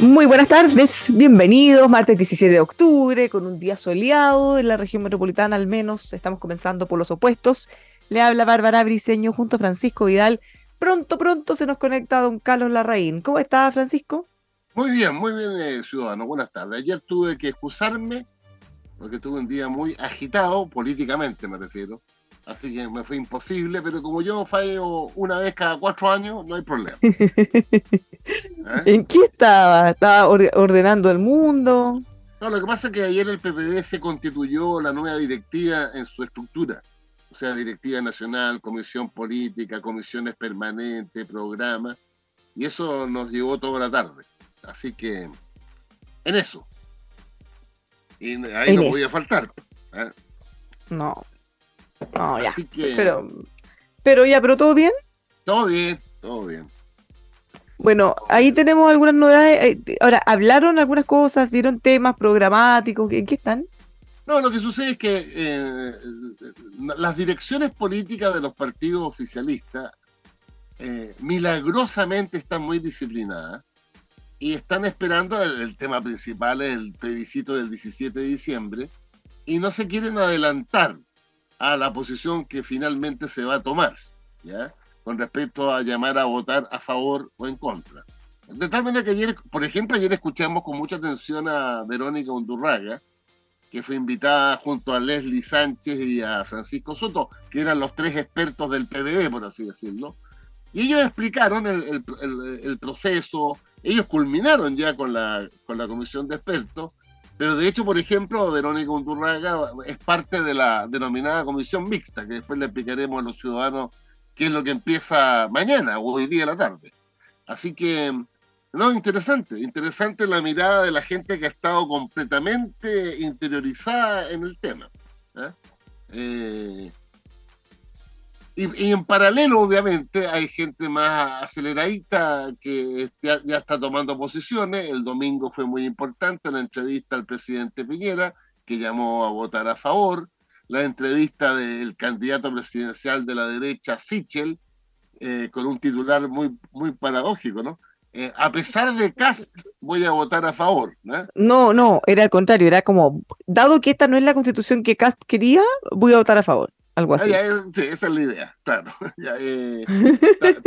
Muy buenas tardes, bienvenidos, martes 17 de octubre, con un día soleado en la región metropolitana, al menos estamos comenzando por los opuestos. Le habla Bárbara Briceño junto a Francisco Vidal. Pronto se nos conecta don Carlos Larraín. ¿Cómo está, Francisco? Muy bien, ciudadano, buenas tardes. Ayer tuve que excusarme porque tuve un día muy agitado, políticamente me refiero. Así que me fue imposible, pero como yo fallo una vez cada 4 años, no hay problema. ¿En qué estaba? ¿Estaba ordenando el mundo? No, lo que pasa es que ayer el PPD se constituyó la nueva directiva en su estructura. O sea, directiva nacional, comisión política, comisiones permanentes, programa. Y eso nos llevó toda la tarde. Así que, en eso. Y ahí en no eso. Podía faltar. No. No, ya. Así que... Pero ¿todo bien? Todo bien. Bueno, ahí tenemos algunas novedades. Ahora, ¿hablaron algunas cosas? ¿Dieron temas programáticos? ¿En qué están? No, lo que sucede es que las direcciones políticas de los partidos oficialistas milagrosamente están muy disciplinadas y están esperando el tema principal, el plebiscito del 17 de diciembre, y no se quieren adelantar a la posición que finalmente se va a tomar, ¿ya? Con respecto a llamar a votar a favor o en contra. De tal manera que ayer, por ejemplo, escuchamos con mucha atención a Verónica Undurraga, que fue invitada junto a Leslie Sánchez y a Francisco Soto, que eran los 3 expertos del PPD, por así decirlo, y ellos explicaron el proceso, ellos culminaron ya con la comisión de expertos. Pero de hecho, por ejemplo, Verónica Undurraga es parte de la denominada comisión mixta, que después le explicaremos a los ciudadanos qué es lo que empieza mañana o hoy día de la tarde. Así que, no, interesante la mirada de la gente que ha estado completamente interiorizada en el tema. Y en paralelo, obviamente, hay gente más aceleradita que ya está tomando posiciones. El domingo fue muy importante la entrevista al presidente Piñera, que llamó a votar a favor. La entrevista del candidato presidencial de la derecha, Sichel, con un titular muy, muy paradójico, ¿no? A pesar de Kast, voy a votar a favor, ¿no? No, era al contrario. Era como, dado que esta no es la constitución que Kast quería, voy a votar a favor. Algo así. Sí, esa es la idea, claro.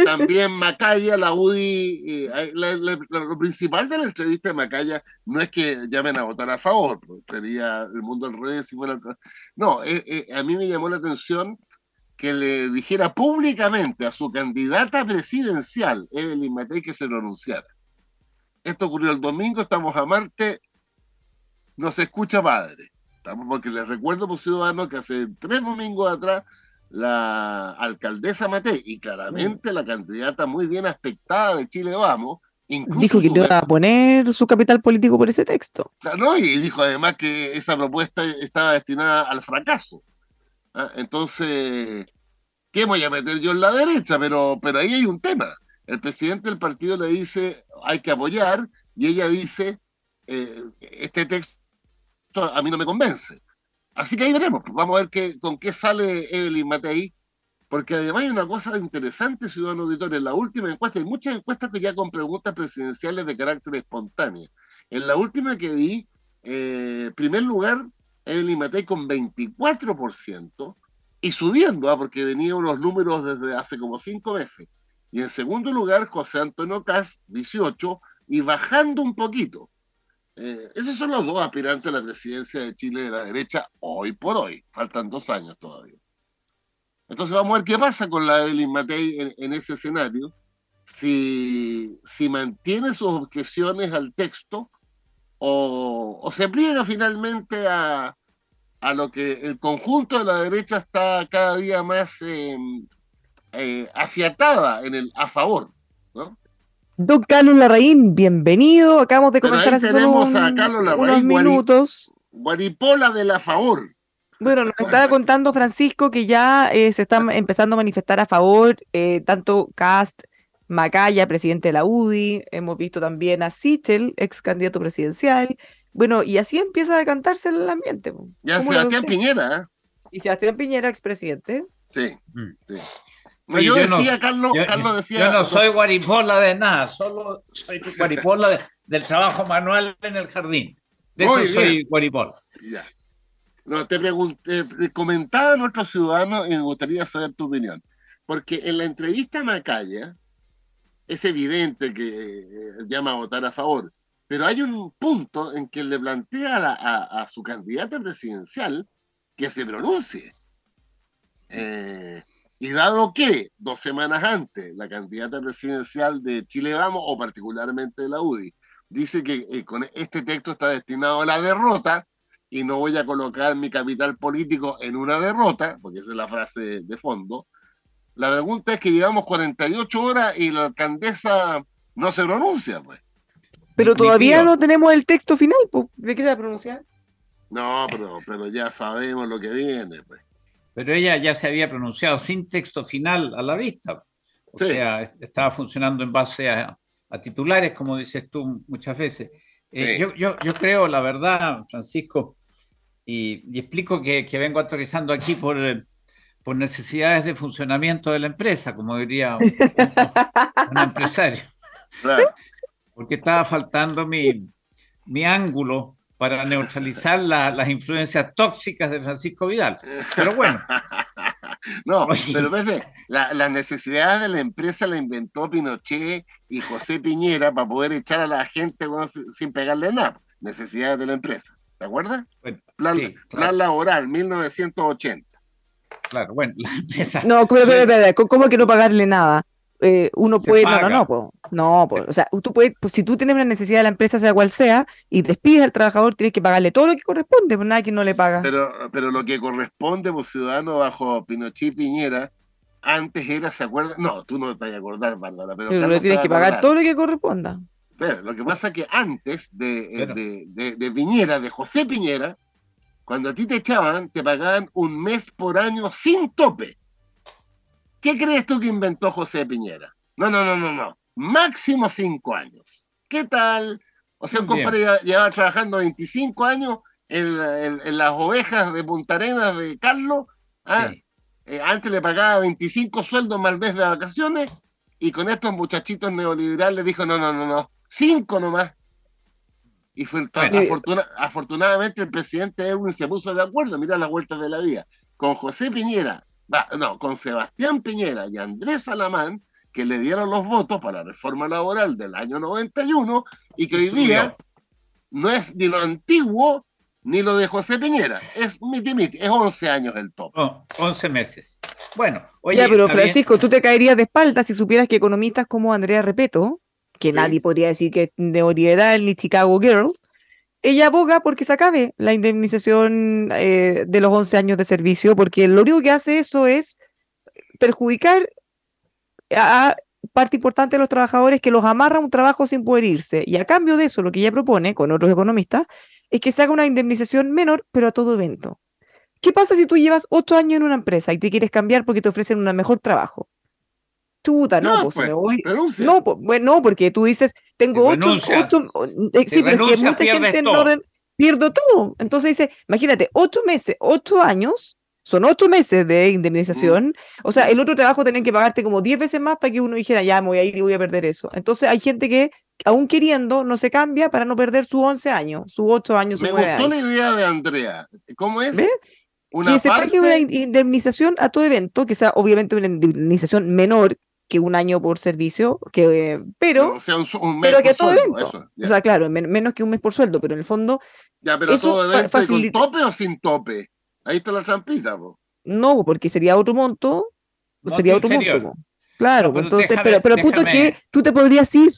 También Macaya, la UDI, lo principal de la entrevista de Macaya no es que llamen a votar a favor, sería el mundo al revés. Si fuera... No, a mí me llamó la atención que le dijera públicamente a su candidata presidencial, Evelyn Matthei, que se lo anunciara. Esto ocurrió el domingo, estamos a martes, no se escucha padre. Porque les recuerdo, por ciudadanos, que hace 3 domingos atrás la alcaldesa Matthei y claramente la candidata muy bien aspectada de Chile Vamos dijo que no iba a poner su capital político por ese texto. No, y dijo además que esa propuesta estaba destinada al fracaso. Entonces, ¿qué voy a meter yo en la derecha? Pero ahí hay un tema. El presidente del partido le dice hay que apoyar y ella dice este texto a mí no me convence. Así que ahí veremos, vamos a ver con qué sale Evelyn Matthei, porque además hay una cosa interesante, ciudadano auditor, en la última encuesta, hay muchas encuestas que ya con preguntas presidenciales de carácter espontáneo. En la última que vi, primer lugar, Evelyn Matthei con 24%, y subiendo, porque venían los números desde hace como 5 meses. Y en segundo lugar, José Antonio Kast, 18, y bajando un poquito. Esos son los dos aspirantes a la presidencia de Chile de la derecha hoy por hoy. Faltan 2 años todavía. Entonces vamos a ver qué pasa con la Evelyn Matthei en ese escenario. Si mantiene sus objeciones al texto o se pliega finalmente a lo que el conjunto de la derecha está cada día más afiatada en el a favor, ¿no? Don Carlos Larraín, bienvenido. Acabamos de comenzar hace solo unos minutos. Guaripola del a favor. Bueno, nos estaba contando Francisco que ya se están empezando a manifestar a favor, tanto Kast, Macaya, presidente de la UDI, hemos visto también a Sichel, ex candidato presidencial. Bueno, y así empieza a decantarse el ambiente. Ya Sebastián Piñera. Y Sebastián Piñera, expresidente. Sí, sí. No, Carlos decía... Yo no soy guaripola de nada, solo soy guaripola del trabajo manual en el jardín. De eso soy guaripola. Ya. No, te pregunté, comentaba a nuestros ciudadanos y me gustaría saber tu opinión. Porque en la entrevista a Macaya es evidente que llama a votar a favor, pero hay un punto en que le plantea a su candidata presidencial que se pronuncie. Y dado que 2 semanas antes la candidata presidencial de Chile Vamos, o particularmente de la UDI, dice que con este texto está destinado a la derrota y no voy a colocar mi capital político en una derrota, porque esa es la frase de fondo. La pregunta es que llevamos 48 horas y la alcaldesa no se pronuncia, pues. Pero todavía no tenemos el texto final, pues. ¿De qué se va a pronunciar? No, pero ya sabemos lo que viene, pues. Pero ella ya se había pronunciado sin texto final a la vista. O sea, estaba funcionando en base a titulares, como dices tú muchas veces. Yo creo, la verdad, Francisco, y explico que vengo aterrizando aquí por necesidades de funcionamiento de la empresa, como diría un empresario. Claro. Porque estaba faltando mi ángulo para neutralizar las influencias tóxicas de Francisco Vidal. Pero bueno. No, pero ves, las necesidades de la empresa la inventó Pinochet y José Piñera para poder echar a la gente sin pegarle nada. Necesidades de la empresa. ¿Te acuerdas? Bueno, plan laboral, 1980. Claro, bueno, la empresa. No, pero, ¿cómo que no pagarle nada? Uno puede. Paga. No, o sea, tú puedes, pues, si tú tienes una necesidad de la empresa, sea cual sea, y despides al trabajador, tienes que pagarle todo lo que corresponde, pues nada que no le paga. Pero lo que corresponde, pues, ciudadano, bajo Pinochet y Piñera, antes era, ¿se acuerda? No, tú no te vas a acordar, Bárbara. Pero le tienes que pagar todo lo que corresponda. Pero lo que pasa es que antes de Piñera, de José Piñera, cuando a ti te echaban, te pagaban 1 mes por año sin tope. ¿Qué crees tú que inventó José Piñera? No. Máximo 5 años. ¿Qué tal? O sea, un compadre llevaba trabajando 25 años en las ovejas de Punta Arenas de Carlos. Antes le pagaba 25 sueldos más vez de vacaciones y con estos muchachitos neoliberales dijo, no, 5 nomás. Y fue afortunadamente el presidente Evelyn se puso de acuerdo, mira las vueltas de la vida, con José Piñera, con Sebastián Piñera y Andrés Salamán, que le dieron los votos para la reforma laboral del año 91 y que hoy día no es ni lo antiguo ni lo de José Piñera, es miti-miti, es 11 años el tope. No, 11 meses. Bueno, oye, ya, pero Francisco, bien. Tú te caerías de espaldas si supieras que economistas como Andrea Repetto, que nadie podría decir que es neoliberal ni Chicago Girl, ella aboga porque se acabe la indemnización de los 11 años de servicio, porque lo único que hace eso es perjudicar a parte importante de los trabajadores que los amarra a un trabajo sin poder irse. Y a cambio de eso, lo que ella propone, con otros economistas, es que se haga una indemnización menor, pero a todo evento. ¿Qué pasa si tú llevas 8 años en una empresa y te quieres cambiar porque te ofrecen un mejor trabajo? Chuta, no, pues me voy. No, porque tú dices, tengo sí, pero es que mucha gente en orden, pierdo todo. Entonces dice, imagínate, 8 meses, 8 años, son 8 meses de indemnización. O sea, el otro trabajo tenían que pagarte como 10 veces más para que uno dijera, ya me voy a ir y voy a perder eso. Entonces hay gente que, aún queriendo, no se cambia para no perder sus 11 años, sus 8 años, sus 9 años. Me gustó la idea de Andrea. ¿Cómo es? que se pague una indemnización a tu evento, que sea obviamente una indemnización menor que un año por servicio, que, pero o sea, un mes pero que a todo sueldo, evento. Eso, o sea, claro, menos que un mes por sueldo, pero en el fondo... Ya, pero eso todo evento facilita... ¿Con tope o sin tope? Ahí está la trampita, po. No, porque sería otro monto, no, sería otro inferior. Monto. Po. Claro, no, pues, entonces, déjame, pero el punto es que tú te podrías ir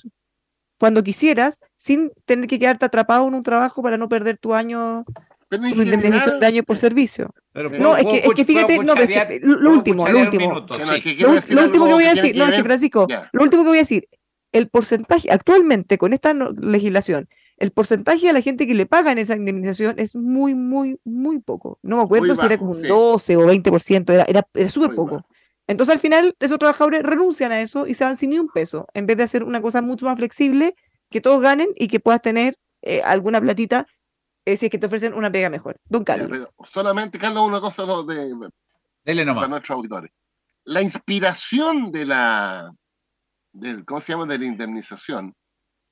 cuando quisieras, sin tener que quedarte atrapado en un trabajo para no perder tu año... Pero en general, daño por servicio. Pero no, es que fíjate, no, es que lo último. Minuto, sí. Lo último que voy a decir, es que Francisco, ya. Lo último que voy a decir, el porcentaje, actualmente con esta legislación, el porcentaje a la gente que le pagan esa indemnización es muy, muy, muy poco. No me acuerdo muy si bajo, era como un 12 o 20%, era súper poco. Bajo. Entonces al final esos trabajadores renuncian a eso y se van sin ni un peso, en vez de hacer una cosa mucho más flexible, que todos ganen y que puedas tener alguna platita. Si es que te ofrecen una pega mejor. Don Carlos. Pero solamente, Carlos, una cosa dele nomás. Para nuestros auditores. La inspiración de la indemnización,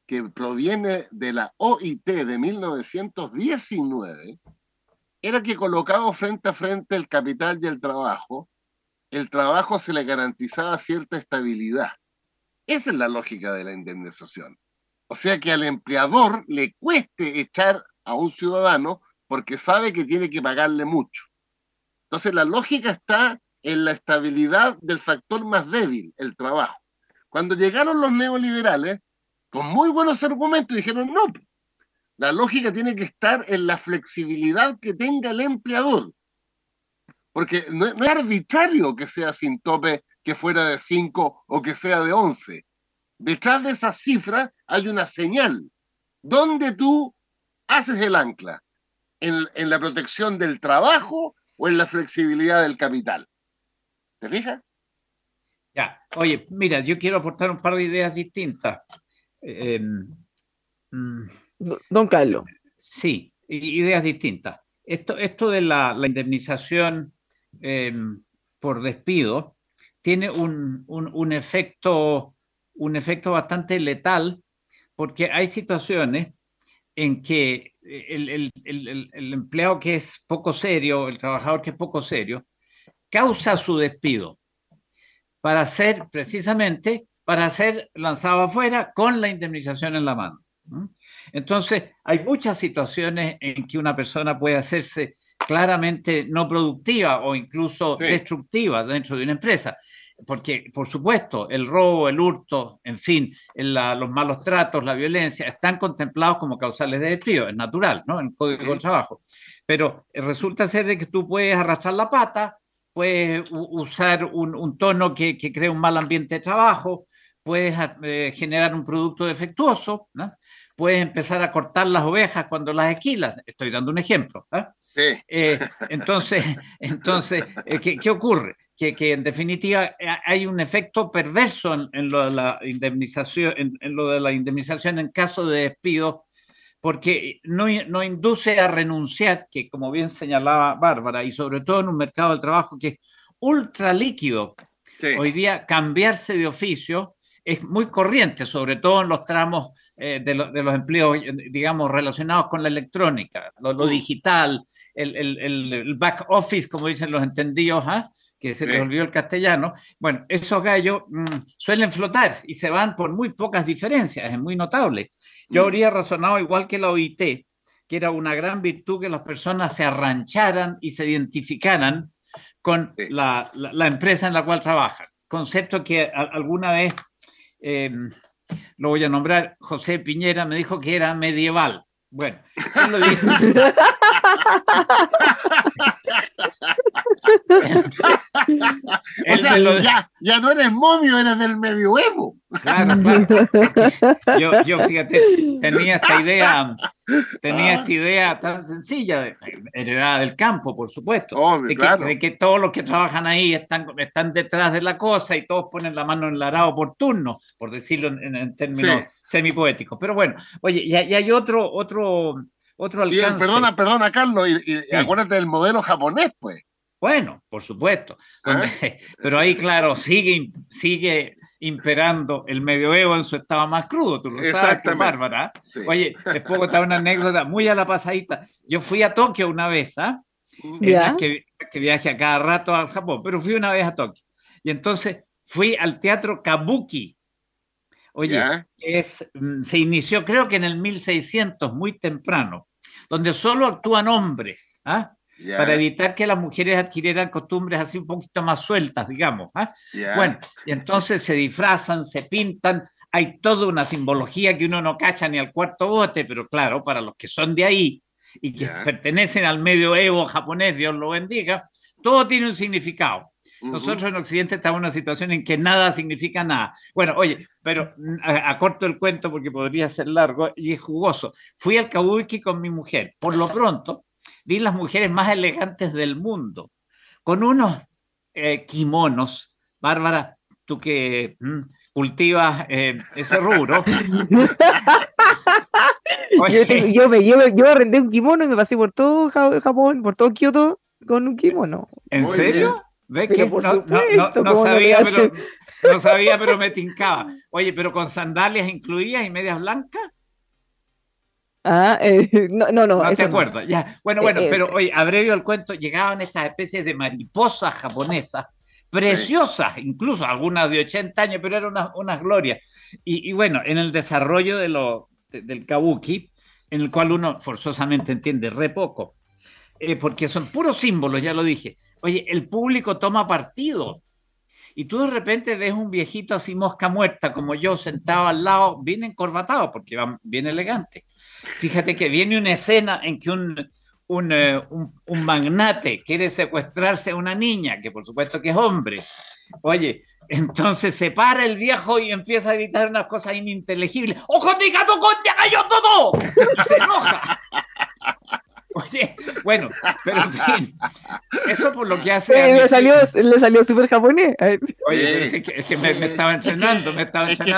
que proviene de la OIT de 1919, era que colocado frente a frente el capital y el trabajo se le garantizaba cierta estabilidad. Esa es la lógica de la indemnización. O sea que al empleador le cueste echar a un ciudadano porque sabe que tiene que pagarle mucho. Entonces la lógica está en la estabilidad del factor más débil, el trabajo. Cuando llegaron los neoliberales, con muy buenos argumentos, dijeron no, la lógica tiene que estar en la flexibilidad que tenga el empleador. Porque no es arbitrario que sea sin tope, que fuera de 5 o que sea de 11. Detrás de esa cifra hay una señal donde tú haces el ancla en la protección del trabajo o en la flexibilidad del capital. ¿Te fijas? Ya, oye, mira, yo quiero aportar un par de ideas distintas. Don Carlos. Sí, ideas distintas. Esto de la indemnización por despido tiene un efecto bastante letal, porque hay situaciones en que el empleado que es poco serio, el trabajador que es poco serio, causa su despido para ser lanzado afuera con la indemnización en la mano. Entonces, hay muchas situaciones en que una persona puede hacerse claramente no productiva o incluso destructiva dentro de una empresa. Porque, por supuesto, el robo, el hurto, en fin, los malos tratos, la violencia, están contemplados como causales de despido, es natural, ¿no? En el Código de Trabajo. Pero resulta ser de que tú puedes arrastrar la pata, puedes usar un tono que crea un mal ambiente de trabajo, puedes generar un producto defectuoso, ¿no? Puedes empezar a cortar las ovejas cuando las esquilas. Estoy dando un ejemplo, ¿eh? Sí. Entonces ¿qué ocurre? Que en definitiva hay un efecto perverso en lo de la indemnización en caso de despido, porque no induce a renunciar, que como bien señalaba Bárbara, y sobre todo en un mercado del trabajo que es ultra líquido. Sí. Hoy día cambiarse de oficio es muy corriente, sobre todo en los tramos de los empleos, digamos, relacionados con la electrónica, lo digital, el back office, como dicen los entendidos, ¿eh? Que se les olvidó el castellano. Bueno, esos gallos suelen flotar y se van por muy pocas diferencias, es muy notable. Yo habría razonado igual que la OIT, que era una gran virtud que las personas se arrancharan y se identificaran con la empresa en la cual trabajan. Concepto que alguna vez... lo voy a nombrar, José Piñera me dijo que era medieval. Bueno, él lo dijo. O sea, ya no eres momio, eres del medioevo. Claro. Yo, fíjate, tenía esta idea tan sencilla, heredada del campo, por supuesto. Obvio, de que todos los que trabajan ahí están detrás de la cosa y todos ponen la mano en el arado por turno, por decirlo en términos semipoéticos. Pero bueno, oye, y hay otro alcance. Bien, perdona, Carlos, y acuérdate del modelo japonés, pues. Bueno, por supuesto, pero ahí, claro, sigue imperando el medioevo en su estado más crudo, tú lo sabes, Bárbara. Sí. Oye, les puedo contar una anécdota muy a la pasadita. Yo fui a Tokio una vez, ¿Ya? Que viaje a cada rato al Japón, pero fui una vez a Tokio. Y entonces fui al teatro Kabuki. Oye, ¿ya? Se inició creo que en el 1600, muy temprano, donde solo actúan hombres, ¿ah? Yeah. Para evitar que las mujeres adquirieran costumbres así un poquito más sueltas, digamos, ¿eh? Yeah. Bueno, y entonces se disfrazan, se pintan, hay toda una simbología que uno no cacha ni al cuarto bote, pero claro, para los que son de ahí y que yeah. pertenecen al medioevo japonés, Dios lo bendiga, todo tiene un significado. Nosotros en Occidente estamos en una situación en que nada significa nada. Bueno, oye, pero acorto el cuento porque podría ser largo y es jugoso. Fui al Kabuki con mi mujer, por lo pronto vi las mujeres más elegantes del mundo, con unos kimonos. Bárbara, tú que cultivas ese rubro. Oye, yo arrendé un kimono y me pasé por todo Japón, por todo Kioto con un kimono. ¿En serio? ¿Ves que no sabía, pero me tincaba? Oye, ¿pero con sandalias incluidas y medias blancas? Ah, no. No te acuerdo, no. Ya. Bueno, pero oye, abrevio el cuento, llegaban estas especies de mariposas japonesas, preciosas, incluso algunas de 80 años, pero eran unas glorias. Y bueno, en el desarrollo del Kabuki, en el cual uno forzosamente entiende re poco, porque son puros símbolos, ya lo dije. Oye, el público toma partido. Y tú de repente ves un viejito así mosca muerta, como yo, sentado al lado, bien encorbatado, porque va bien elegante. Fíjate que viene una escena en que un magnate quiere secuestrarse a una niña, que por supuesto que es hombre. Oye, entonces se para el viejo y empieza a gritar unas cosas ininteligibles. ¡Ojoticato con te cayó todo! Y se enoja. Oye, bueno, pero en fin, eso por lo que hace... Le salió súper japonés. Oye, pero es que me estaba entrenando, Es que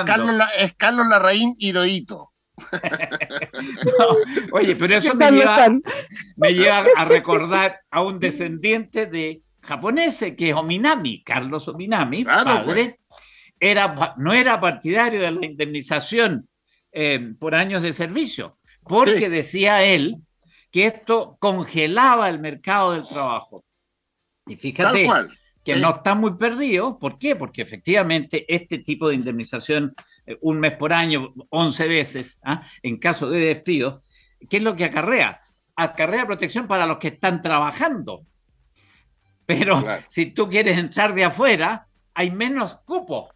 es Carlos Larraín Hirohito. No, oye, pero eso me lleva a recordar a un descendiente de japoneses, que es Ominami, Carlos Ominami, claro, padre, pues. No era partidario de la indemnización por años de servicio, porque decía él que esto congelaba el mercado del trabajo. Y fíjate que no está muy perdido. ¿Por qué? Porque efectivamente este tipo de indemnización, un mes por año, 11 veces, ¿ah? En caso de despidos, ¿qué es lo que acarrea? Acarrea protección para los que están trabajando. Pero si tú quieres entrar de afuera, hay menos cupos.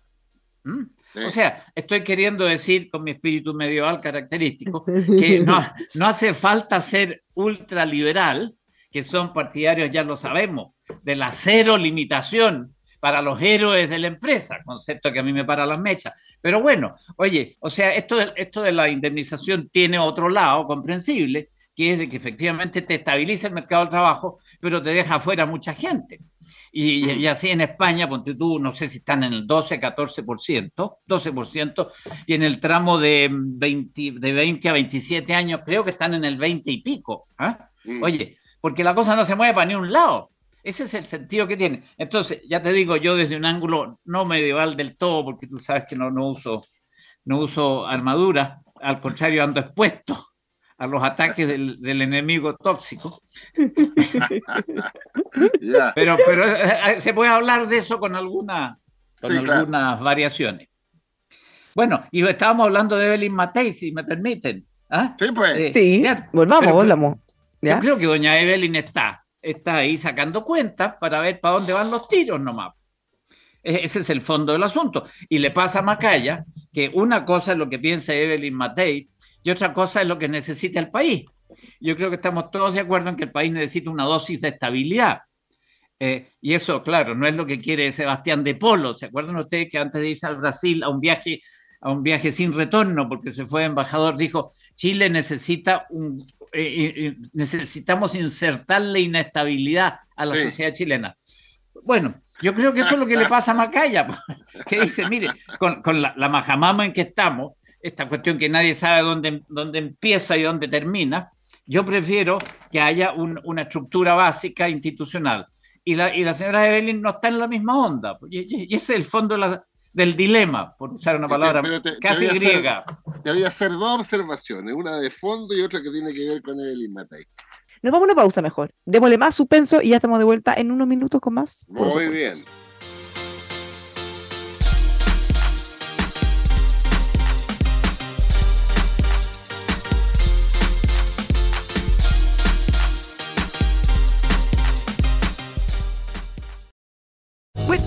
¿Mm? Sí. O sea, estoy queriendo decir con mi espíritu medieval característico que no hace falta ser ultraliberal, que son partidarios, ya lo sabemos, de la cero limitación para los héroes de la empresa, concepto que a mí me para las mechas. Pero bueno, oye, o sea, esto de la indemnización tiene otro lado comprensible, que es de que efectivamente te estabiliza el mercado del trabajo, pero te deja afuera mucha gente. Y así en España, ponte tú, no sé si están en el 12%, y en el tramo de 20 a 27 años, creo que están en el 20 y pico. ¿Eh? Oye, porque la cosa no se mueve para ni un lado. Ese es el sentido que tiene. Entonces, ya te digo, yo desde un ángulo no medieval del todo, porque tú sabes que no uso armadura, al contrario, ando expuesto a los ataques del enemigo tóxico. Yeah. Pero se puede hablar de eso con algunas variaciones. Bueno, y estábamos hablando de Evelyn Matthei, si me permiten. ¿Ah? Sí, pues. Sí, volvamos. Yo creo que doña Evelyn está ahí sacando cuentas para ver para dónde van los tiros nomás. Ese es el fondo del asunto. Y le pasa a Macaya que una cosa es lo que piensa Evelyn Matthei y otra cosa es lo que necesita el país. Yo creo que estamos todos de acuerdo en que el país necesita una dosis de estabilidad. Y eso, claro, no es lo que quiere Sebastián de Polo. ¿Se acuerdan ustedes que antes de irse al Brasil a un viaje sin retorno, porque se fue embajador, dijo, Chile necesita necesitamos insertarle inestabilidad a la sociedad chilena? Bueno, yo creo que eso es lo que le pasa a Macaya, que dice, mire, con la majamama en que estamos, esta cuestión que nadie sabe dónde empieza y dónde termina, yo prefiero que haya una estructura básica institucional. Y la señora Evelyn no está en la misma onda. Y ese es el fondo del dilema, por usar una palabra casi griega. Te voy a hacer dos observaciones, una de fondo y otra que tiene que ver con Evelyn Matthei. Nos vamos a una pausa mejor. Démosle más suspenso y ya estamos de vuelta en unos minutos con más. Muy bien.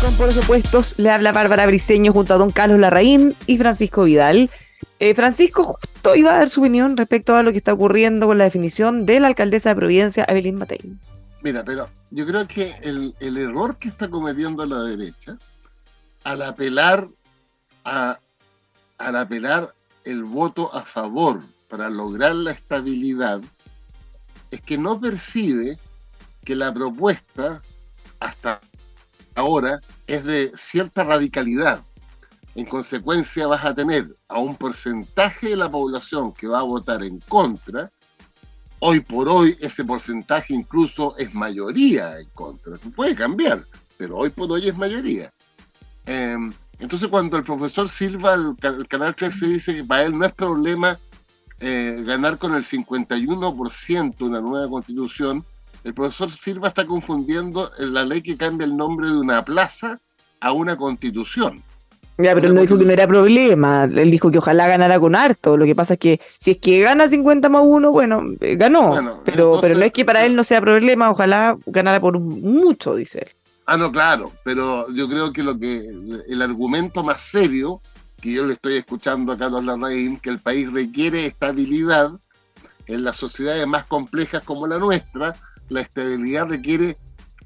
Con Por los Opuestos, le habla Bárbara Briceño junto a don Carlos Larraín y Francisco Vidal. Francisco justo iba a dar su opinión respecto a lo que está ocurriendo con la definición de la alcaldesa de Providencia, Evelyn Matthei. Mira, pero yo creo que el error que está cometiendo la derecha al apelar al apelar el voto a favor para lograr la estabilidad es que no percibe que la propuesta hasta ahora es de cierta radicalidad. En consecuencia, vas a tener a un porcentaje de la población que va a votar en contra. Hoy por hoy ese porcentaje incluso es mayoría en contra. Puede cambiar, pero hoy por hoy es mayoría. Entonces, cuando el profesor Silva, el Canal 13, dice que para él no es problema ganar con el 51% una nueva constitución, el profesor Silva está confundiendo la ley que cambia el nombre de una plaza a una constitución. Ya, pero él no dijo que no era problema, él dijo que ojalá ganara con harto. Lo que pasa es que si es que gana 50+1, bueno, ganó. Bueno, pero no es que para él no sea problema, ojalá ganara por mucho, dice él. Ah, no, claro, pero yo creo que el argumento más serio que yo le estoy escuchando a Carlos Larraín, que el país requiere estabilidad en las sociedades más complejas como la nuestra. La estabilidad requiere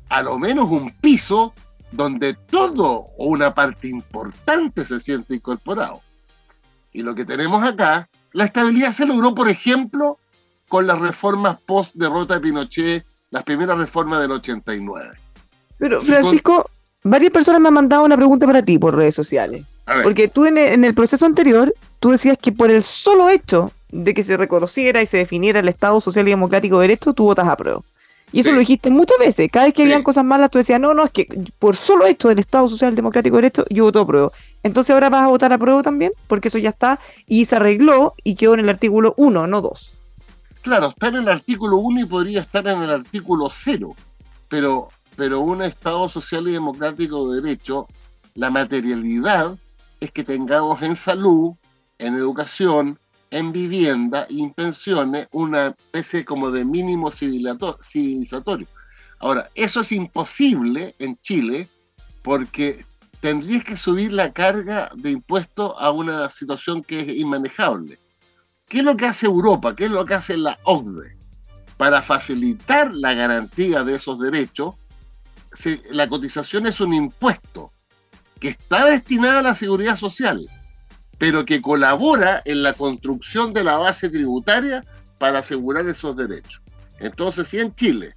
a lo menos un piso donde todo o una parte importante se siente incorporado. Y lo que tenemos acá, la estabilidad se logró, por ejemplo, con las reformas post-derrota de Pinochet, las primeras reformas del 89. Pero, Francisco, varias personas me han mandado una pregunta para ti por redes sociales. Porque tú en el proceso anterior, tú decías que por el solo hecho de que se reconociera y se definiera el Estado Social y Democrático de Derecho, tú votas a prueba. Y eso sí. Lo dijiste muchas veces. Cada vez que habían cosas malas, tú decías, no, es que por solo hecho del Estado Social Democrático de Derecho, yo voto a prueba. Entonces ahora vas a votar a prueba también, porque eso ya está y se arregló y quedó en el artículo 1, no 2. Claro, está en el artículo 1 y podría estar en el artículo 0. Pero un Estado Social y Democrático de Derecho, la materialidad es que tengamos en salud, en educación, en vivienda y en pensiones una especie como de mínimo civilizatorio. Ahora, eso es imposible en Chile porque tendrías que subir la carga de impuestos a una situación que es inmanejable. ¿Qué es lo que hace Europa? ¿Qué es lo que hace la OCDE? Para facilitar la garantía de esos derechos, la cotización es un impuesto que está destinado a la seguridad social, pero que colabora en la construcción de la base tributaria para asegurar esos derechos. Entonces, si en Chile,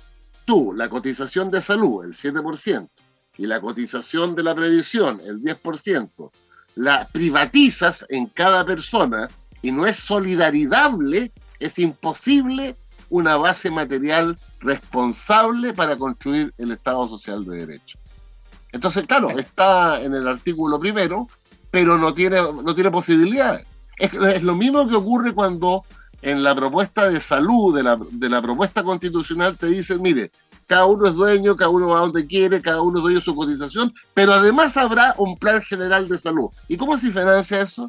la cotización de salud, el 7%, y la cotización de la previsión, el 10%, la privatizas en cada persona y no es solidarizable, es imposible una base material responsable para construir el Estado Social de Derecho. Entonces, claro, está en el artículo 1, pero no tiene posibilidades. Es lo mismo que ocurre cuando en la propuesta de salud, de la propuesta constitucional, te dicen, mire, cada uno es dueño, cada uno va donde quiere, cada uno es dueño de su cotización, pero además habrá un plan general de salud. ¿Y cómo se financia eso?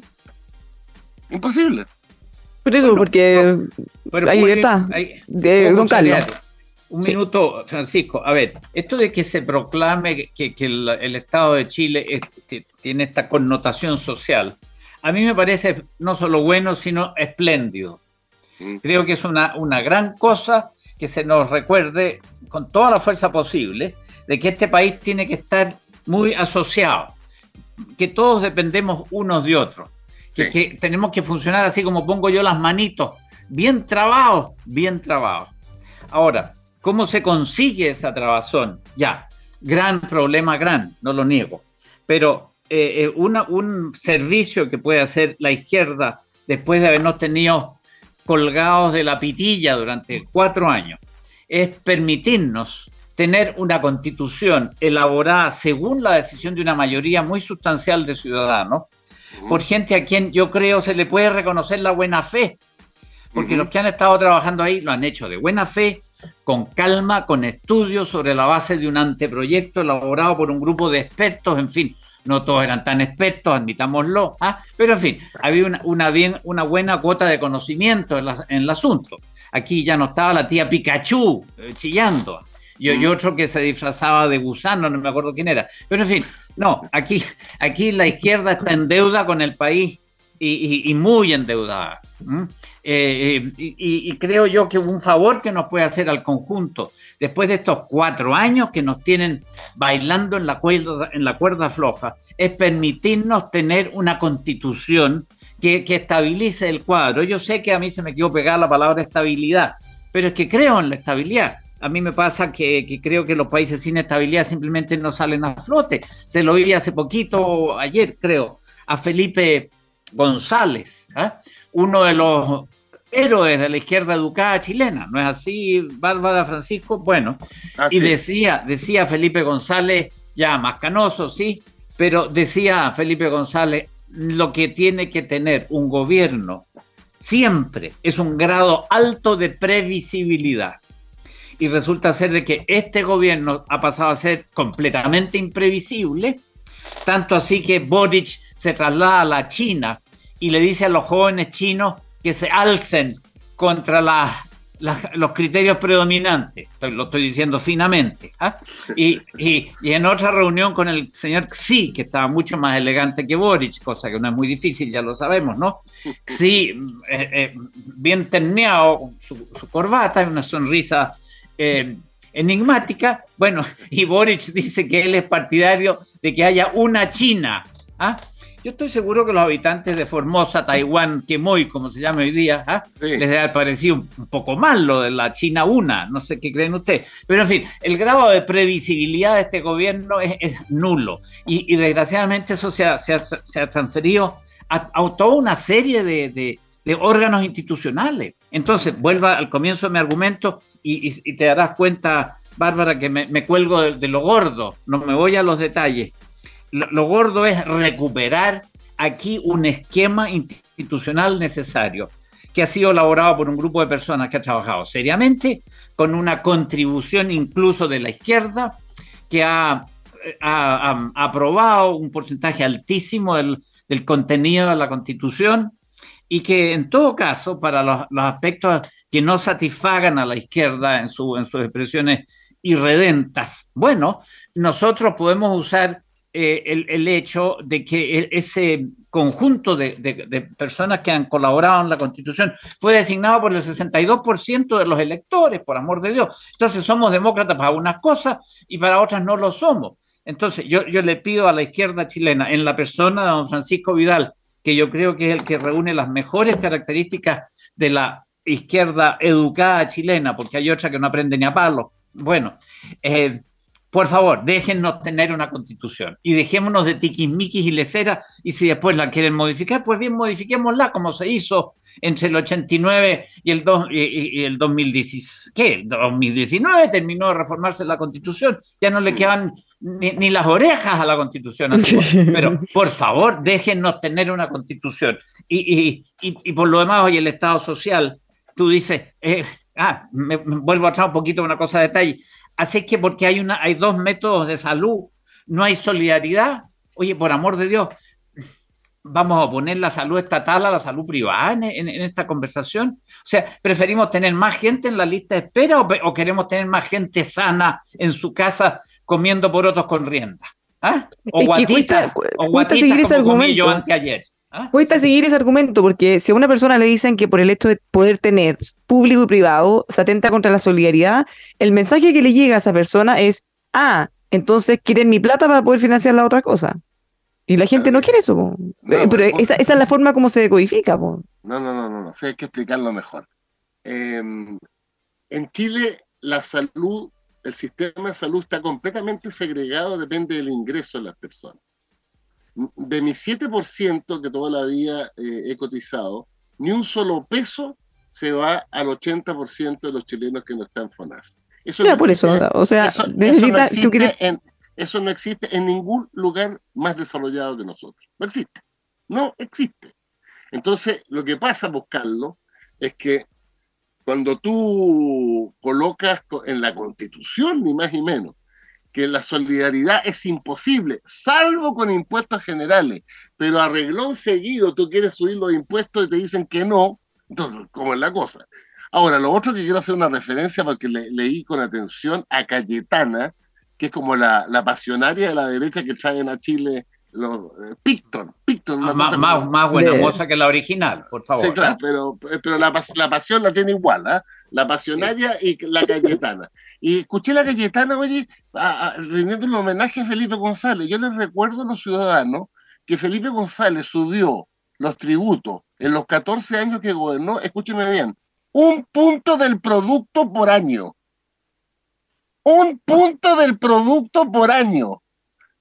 Imposible. Por eso, porque ahí está, don Carlos. Un minuto, Francisco. A ver, esto de que se proclame que el Estado de Chile tiene esta connotación social, a mí me parece no solo bueno, sino espléndido. Creo que es una gran cosa que se nos recuerde con toda la fuerza posible de que este país tiene que estar muy asociado, que todos dependemos unos de otros, que tenemos que funcionar así como pongo yo las manitos bien trabados, bien trabados. Ahora, ¿cómo se consigue esa trabazón? Ya, gran problema, gran, no lo niego, pero un servicio que puede hacer la izquierda después de habernos tenido colgados de la pitilla durante 4 años es permitirnos tener una constitución elaborada según la decisión de una mayoría muy sustancial de ciudadanos, por gente a quien yo creo se le puede reconocer la buena fe, porque los que han estado trabajando ahí lo han hecho de buena fe, con calma, con estudios, sobre la base de un anteproyecto elaborado por un grupo de expertos, en fin, no todos eran tan expertos, admitámoslo, pero en fin, había una buena cuota de conocimiento en el asunto. Aquí ya no estaba la tía Pikachu chillando, y otro que se disfrazaba de gusano, no me acuerdo quién era, pero en fin, no, aquí la izquierda está en deuda con el país y muy endeudada. Y creo yo que un favor que nos puede hacer al conjunto después de estos 4 años que nos tienen bailando en la cuerda floja es permitirnos tener una constitución que estabilice el cuadro. Yo sé que a mí se me quedó pegada la palabra estabilidad, pero es que creo en la estabilidad. A mí me pasa que creo que los países sin estabilidad simplemente no salen a flote. Se lo oí hace poquito, ayer creo, a Felipe González, uno de los héroes de la izquierda educada chilena, ¿no es así, Bárbara, Francisco? Bueno, así. Y decía Felipe González, ya más canoso, sí, pero decía Felipe González, lo que tiene que tener un gobierno siempre es un grado alto de previsibilidad. Y resulta ser de que este gobierno ha pasado a ser completamente imprevisible, tanto así que Boric se traslada a la China y le dice a los jóvenes chinos que se alcen contra los criterios predominantes. Lo estoy diciendo finamente. Y en otra reunión con el señor Xi, que estaba mucho más elegante que Boric, cosa que no es muy difícil, ya lo sabemos, ¿no? Xi, bien terneado, con su corbata y una sonrisa enigmática, bueno, y Boric dice que él es partidario de que haya una China. Yo estoy seguro que los habitantes de Formosa, Taiwán, Quemoy, como se llama hoy día, sí, les ha parecido un poco mal lo de la China una, no sé qué creen ustedes, pero en fin, el grado de previsibilidad de este gobierno es nulo, y desgraciadamente eso se ha transferido a toda una serie de órganos institucionales. Entonces, vuelva al comienzo de mi argumento y te darás cuenta, Bárbara, que me cuelgo de lo gordo, no me voy a los detalles. Lo gordo es recuperar aquí un esquema institucional necesario que ha sido elaborado por un grupo de personas que ha trabajado seriamente, con una contribución incluso de la izquierda, que ha aprobado un porcentaje altísimo del contenido de la Constitución, y que en todo caso, para los aspectos que no satisfagan a la izquierda en sus expresiones irredentas, bueno, nosotros podemos usar el hecho de que ese conjunto de personas que han colaborado en la Constitución fue designado por el 62% de los electores, por amor de Dios. Entonces somos demócratas para unas cosas y para otras no lo somos. Entonces yo le pido a la izquierda chilena, en la persona de don Francisco Vidal, que yo creo que es el que reúne las mejores características de la izquierda educada chilena, porque hay otra que no aprende ni a palo. Bueno, por favor, déjennos tener una constitución y dejémonos de tiquismiquis y leceras, y si después la quieren modificar, pues bien, modifiquémosla como se hizo entre el 89 y el 2010. ¿Qué? El 2019 terminó de reformarse la Constitución, ya no le quedaban ni las orejas a la Constitución antigua. Pero por favor, déjennos tener una Constitución. Y por lo demás, hoy el Estado social, tú dices, me vuelvo atrás un poquito, una cosa de detalle. Así que porque hay 2 métodos de salud, no hay solidaridad. Oye, por amor de Dios, ¿vamos a poner la salud estatal a la salud privada en esta conversación? O sea, ¿preferimos tener más gente en la lista de espera o queremos tener más gente sana en su casa comiendo porotos con rienda? Cuesta seguir ese argumento, porque si a una persona le dicen que por el hecho de poder tener público y privado se atenta contra la solidaridad, el mensaje que le llega a esa persona es, entonces quieren mi plata para poder financiar la otra cosa. Y la gente no quiere eso, pero esa es la forma como se decodifica. No, sé, hay que explicarlo mejor. En Chile la salud, el sistema de salud está completamente segregado, depende del ingreso de las personas. De mi 7% que toda la vida he cotizado, ni un solo peso se va al 80% de los chilenos que no están FONASA. Eso no, por existe, eso, o sea, eso, necesita, eso, no tú quieres... eso no existe en ningún lugar más desarrollado que nosotros. No existe. No existe. Entonces, lo que pasa, buscarlo, es que cuando tú colocas en la Constitución, ni más ni menos, que la solidaridad es imposible, salvo con impuestos generales, pero a reglón seguido tú quieres subir los impuestos y te dicen que no, entonces, ¿cómo es la cosa? Ahora, lo otro que quiero hacer una referencia, porque leí con atención a Cayetana, que es como la pasionaria de la derecha que traen a Chile los Picton. Más buena moza que la original, por favor. Sí, claro, pero la pasión la tiene igual, la pasionaria y la Cayetana. Y escuché la Cayetana, oye, rindiendo un homenaje a Felipe González. Yo les recuerdo a los ciudadanos que Felipe González subió los tributos en los 14 años que gobernó, escúchenme bien, 1 punto del producto por año. 1 punto del producto por año.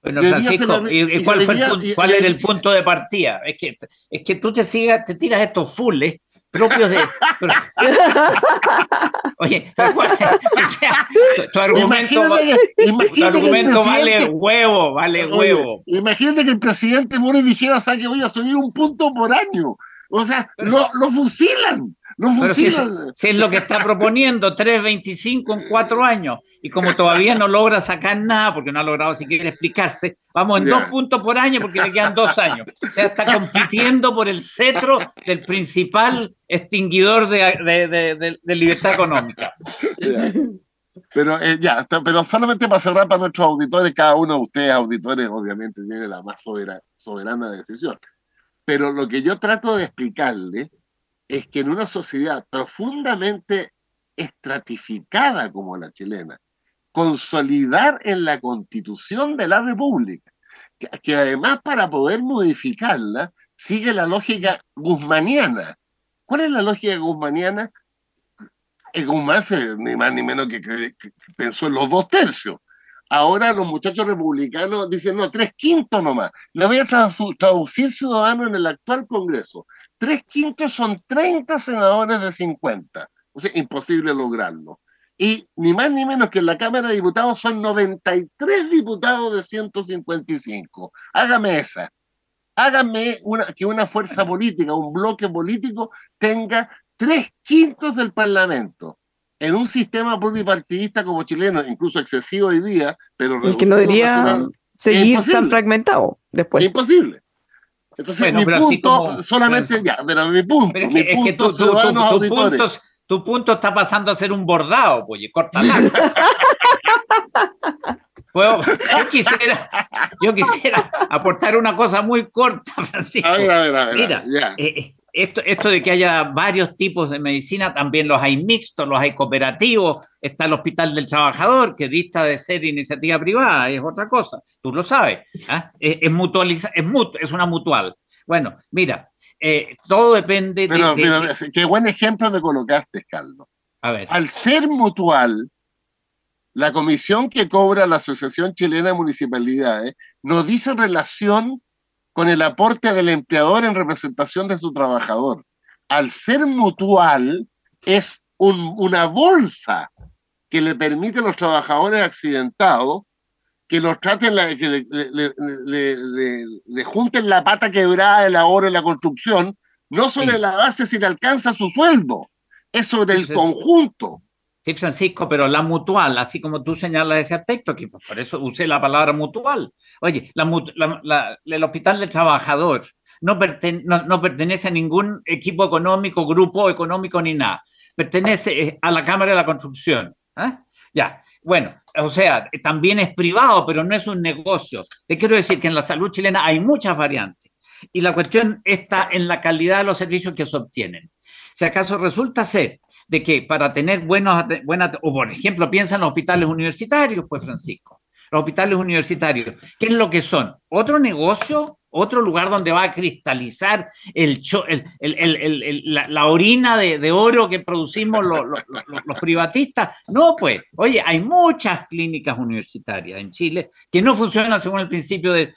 Bueno, Francisco, ¿y cuál era el punto de partida? Es que tú te tiras estos fulles propios de... Oye, o sea, tu argumento vale huevo. Imagínate que el presidente Boric dijera, o sea, que voy a subir 1 punto por año. O sea, lo fusilan. Pero si es lo que está proponiendo, 3.25 en 4 años, y como todavía no logra sacar nada, porque no ha logrado siquiera explicarse, vamos en 2 puntos por año porque le quedan 2 años. O sea, está compitiendo por el cetro del principal extinguidor de libertad económica. Yeah. Pero solamente para cerrar, para nuestros auditores, cada uno de ustedes, auditores, obviamente tiene la más soberana decisión. Pero lo que yo trato de explicarle es que en una sociedad profundamente estratificada como la chilena, consolidar en la Constitución de la República, que además para poder modificarla, sigue la lógica guzmaniana. ¿Cuál es la lógica guzmaniana? Guzmán, ni más ni menos que pensó en los 2/3. Ahora los muchachos republicanos dicen, no, 3/5 nomás. Le voy a traducir ciudadano en el actual Congreso. 3/5 son 30 senadores de 50. O sea, imposible lograrlo. Y ni más ni menos que en la Cámara de Diputados son 93 diputados de 155. Hágame esa. Hágame que una fuerza política, un bloque político, tenga 3/5 del Parlamento. En un sistema pluripartidista como chileno, incluso excesivo hoy día, pero... El que no debería seguir tan fragmentado después. Es imposible. Entonces, bueno, mi punto, como, solamente pero, ya, pero mi punto, pero mi punto, es que tu punto está pasando a ser un bordado, oye, córtala. Bueno, yo quisiera aportar una cosa muy corta, Francisco. A ver, mira, ya. Esto de que haya varios tipos de medicina, también los hay mixtos, los hay cooperativos, está el Hospital del Trabajador, que dista de ser iniciativa privada, es otra cosa, tú lo sabes, ¿eh? Es una mutual. Bueno, mira, todo depende... Pero qué buen ejemplo me colocaste, Carlos. A ver. Al ser mutual, la comisión que cobra la Asociación Chilena de Municipalidades nos dice relación con el aporte del empleador en representación de su trabajador. Al ser mutual, es una bolsa que le permite a los trabajadores accidentados que los traten, que le junten la pata quebrada del ahorro en la construcción, no sobre la base si le alcanza su sueldo, es sobre el conjunto. Sí, Francisco, pero la mutual, así como tú señalas ese aspecto, que por eso usé la palabra mutual. Oye, el Hospital del Trabajador no pertenece a ningún equipo económico, grupo económico ni nada. Pertenece a la Cámara de la Construcción. ¿Eh? Ya, bueno, o sea, también es privado, pero no es un negocio. Te quiero decir que en la salud chilena hay muchas variantes y la cuestión está en la calidad de los servicios que se obtienen. Si acaso resulta ser de que para tener buenas, o por ejemplo, piensa en los hospitales universitarios, pues Francisco, los hospitales universitarios, ¿qué es lo que son? ¿Otro negocio Otro lugar donde va a cristalizar la orina de oro que producimos los privatistas. No, pues, oye, hay muchas clínicas universitarias en Chile que no funcionan según el principio del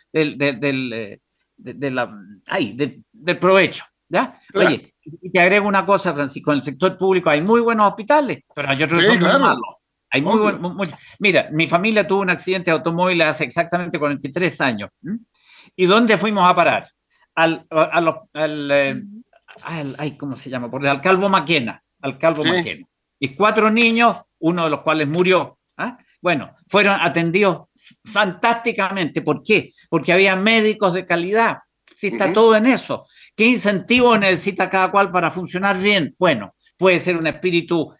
provecho, ¿ya? Claro. Oye, y te agrego una cosa, Francisco, en el sector público hay muy buenos hospitales, pero hay otros que son muy malos. Hay muy buenos. Mira, mi familia tuvo un accidente de automóvil hace exactamente 43 años. ¿Y dónde fuimos a parar? ¿Cómo se llama? Al Calvo Maquena. Al Calvo Maquena. Y 4 niños, uno de los cuales murió. ¿Ah? Bueno, fueron atendidos fantásticamente. ¿Por qué? Porque había médicos de calidad. Sí, está todo en eso. ¿Qué incentivos necesita cada cual para funcionar bien? Bueno, puede ser un espíritu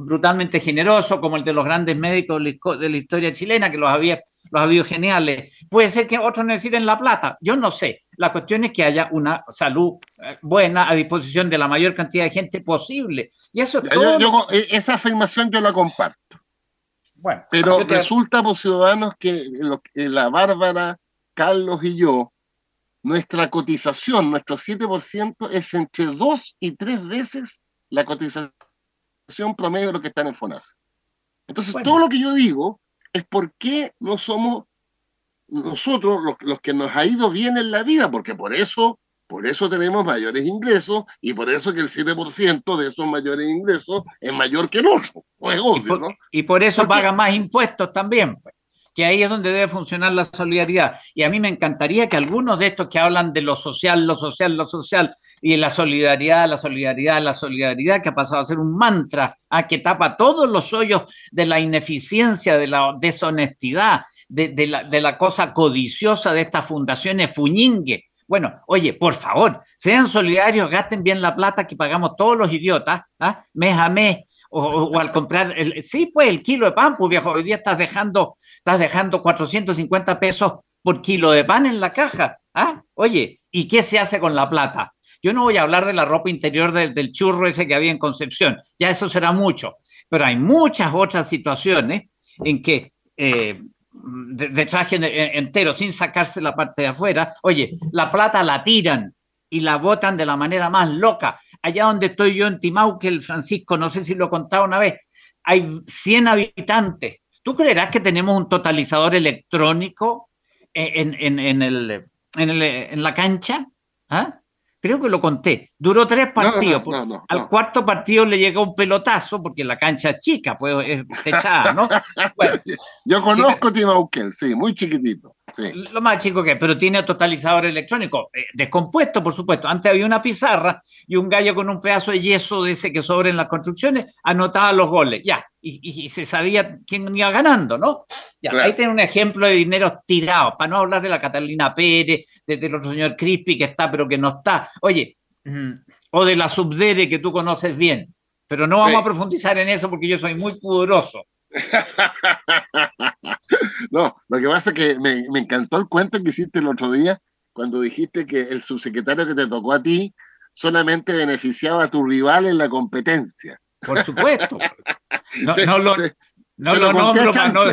brutalmente generoso, como el de los grandes médicos de la historia chilena, que los ha habido geniales. Puede ser que otros necesiten la plata, yo no sé. La cuestión es que haya una salud buena a disposición de la mayor cantidad de gente posible. Y eso es todo. Esa afirmación yo la comparto. Bueno, pero resulta, por ciudadanos, que la Bárbara, Carlos y yo, nuestra cotización, nuestro 7%, es entre 2 y 3 veces la cotización promedio de lo que está en el FONASA. Entonces, bueno, todo lo que yo digo es por qué no somos nosotros los que nos ha ido bien en la vida, porque por eso tenemos mayores ingresos y por eso que el 7% de esos mayores ingresos es mayor que el otro. O es obvio, ¿no? Y por eso pagan más impuestos también, pues, que ahí es donde debe funcionar la solidaridad. Y a mí me encantaría que algunos de estos que hablan de lo social y la solidaridad, que ha pasado a ser un mantra, que tapa todos los hoyos de la ineficiencia, de la deshonestidad, de la cosa codiciosa de estas fundaciones fuñingue. Bueno, oye, por favor, sean solidarios, gasten bien la plata que pagamos todos los idiotas, mes a mes. O al comprar, el kilo de pan, pues viejo, hoy día estás dejando 450 pesos por kilo de pan en la caja. Oye, ¿y qué se hace con la plata? Yo no voy a hablar de la ropa interior del churro ese que había en Concepción, ya eso será mucho, pero hay muchas otras situaciones en que de traje entero, sin sacarse la parte de afuera, oye, la plata la tiran y la botan de la manera más loca. Allá donde estoy yo, en Timaukel, Francisco, no sé si lo he contado una vez, hay 100 habitantes. ¿Tú creerás que tenemos un totalizador electrónico en la cancha? Creo que lo conté. Duró 3 partidos. No. Al cuarto partido le llegó un pelotazo, porque la cancha es chica, pues es techada, ¿no? Bueno, yo conozco Timaukel, sí, muy chiquitito. Sí. Lo más chico que es, pero tiene totalizador electrónico, descompuesto, por supuesto. Antes había una pizarra y un gallo con un pedazo de yeso de ese que sobra en las construcciones anotaba los goles, ya, y se sabía quién iba ganando, ¿no? Ya, claro. Ahí tiene un ejemplo de dineros tirados, para no hablar de la Catalina Pérez, del otro señor Crispi que está pero que no está, oye, o de la Subdere que tú conoces bien, pero no vamos a profundizar en eso porque yo soy muy pudoroso. No, lo que pasa es que me encantó el cuento que hiciste el otro día cuando dijiste que el subsecretario que te tocó a ti solamente beneficiaba a tu rival en la competencia. Por supuesto. No lo nombro para no...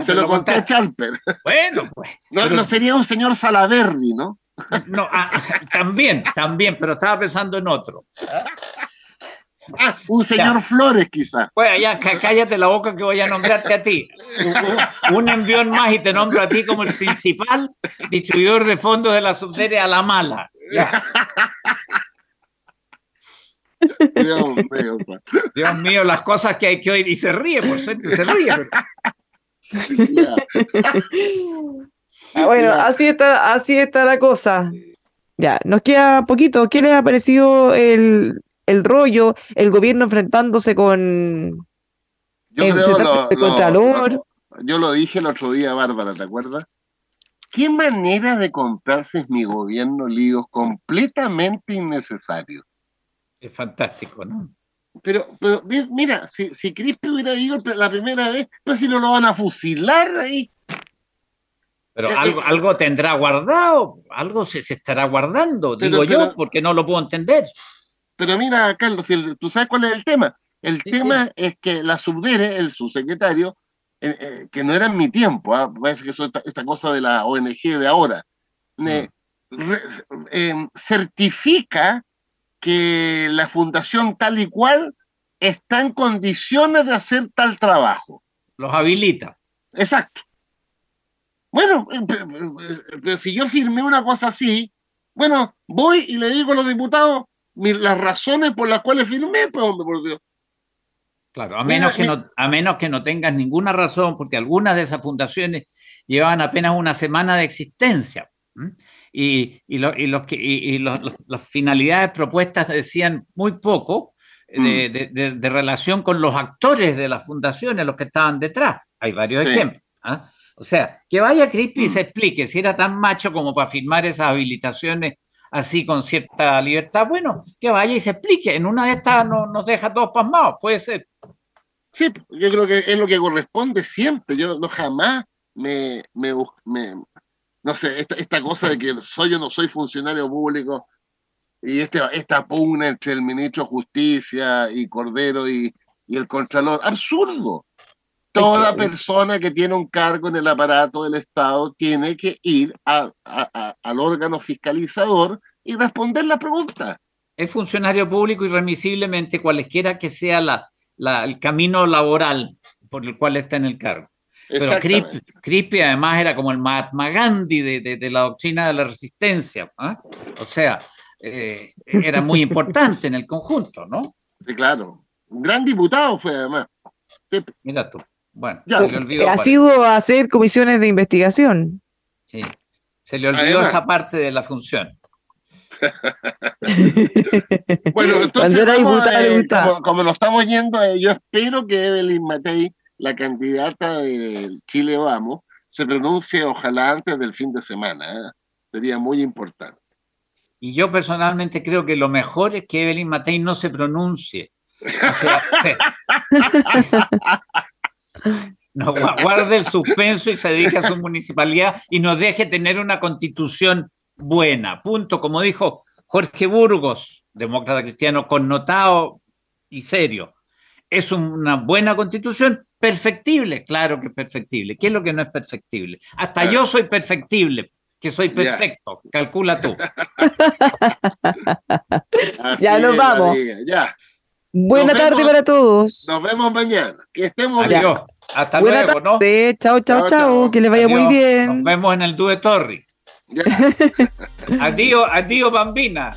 Se lo conté a Champer. Bueno, pues... No sería un señor Salaverri, ¿no? No, también, pero estaba pensando en otro. Un señor ya. Flores, quizás. Bueno, ya, cállate la boca que voy a nombrarte a ti. Un envión más y te nombro a ti como el principal distribuidor de fondos de la Subdere a la mala. Ya. Dios mío. Dios mío, las cosas que hay que oír. Y se ríe, por suerte, se ríe. Pero... Bueno, así está la cosa. Ya, nos queda poquito. ¿Qué les ha parecido el rollo, el gobierno enfrentándose con el Contralor? Yo lo dije el otro día, Bárbara, ¿te acuerdas? ¿Qué manera de comprarse mi gobierno líos completamente innecesarios? Es fantástico, ¿no? Pero mira, si Crispi hubiera ido la primera vez, pues si no lo van a fusilar ahí. Pero algo tendrá guardado, algo se estará guardando, digo yo, porque no lo puedo entender. Pero mira, Carlos, ¿tú sabes cuál es el tema? El tema es que la Subdere, el subsecretario, que no era en mi tiempo, parece que eso esta cosa de la ONG de ahora, certifica que la fundación tal y cual está en condiciones de hacer tal trabajo. Los habilita. Exacto. Bueno, pero si yo firmé una cosa así, bueno, voy y le digo a los diputados las razones por las cuales firmé, pues, hombre, por Dios. Claro, a menos que no tengas ninguna razón, porque algunas de esas fundaciones llevaban apenas una semana de existencia. Las finalidades propuestas decían muy poco de relación con los actores de las fundaciones, los que estaban detrás. Hay varios ejemplos. O sea, que vaya Crispi y se explique si era tan macho como para firmar esas habilitaciones así con cierta libertad. Bueno, que vaya y se explique. En una de estas nos deja todos pasmados, puede ser. Sí, yo creo que es lo que corresponde siempre. Yo no jamás me no sé, esta cosa de que soy o no soy funcionario público y esta pugna entre el ministro de Justicia y Cordero y el Contralor, absurdo. Toda persona que tiene un cargo en el aparato del Estado tiene que ir al órgano fiscalizador y responder la pregunta. Es funcionario público irremisiblemente, cualesquiera que sea el camino laboral por el cual está en el cargo. Pero Crispi además era como el Mahatma Gandhi de la doctrina de la resistencia, ¿eh? O sea, era muy importante en el conjunto, ¿no? Sí, claro. Un gran diputado fue además. Sí. Mira tú. Bueno, ya. Se le olvidó. Así hubo a hacer comisiones de investigación. Sí, se le olvidó además esa parte de la función. Bueno, entonces como nos estamos yendo, yo espero que Evelyn Matthei, la candidata de Chile Vamos, se pronuncie ojalá antes del fin de semana, ¿eh? Sería muy importante. Y yo personalmente creo que lo mejor es que Evelyn Matthei no se pronuncie. O sea, no guarde el suspenso y se dedique a su municipalidad y nos deje tener una constitución buena, punto, como dijo Jorge Burgos, demócrata cristiano connotado y serio. Es una buena constitución, perfectible, claro que es perfectible. ¿Qué es lo que no es perfectible? Hasta yo soy perfectible, que soy perfecto, ya. Calcula tú. Ya nos vamos. Ya. Buena tarde para todos. Nos vemos mañana. Que estemos bien. Adiós. Hasta buena luego, tarde. ¿No? Chao. Que les vaya muy bien. Nos vemos en el Due Torri. Ya. Adiós, bambina.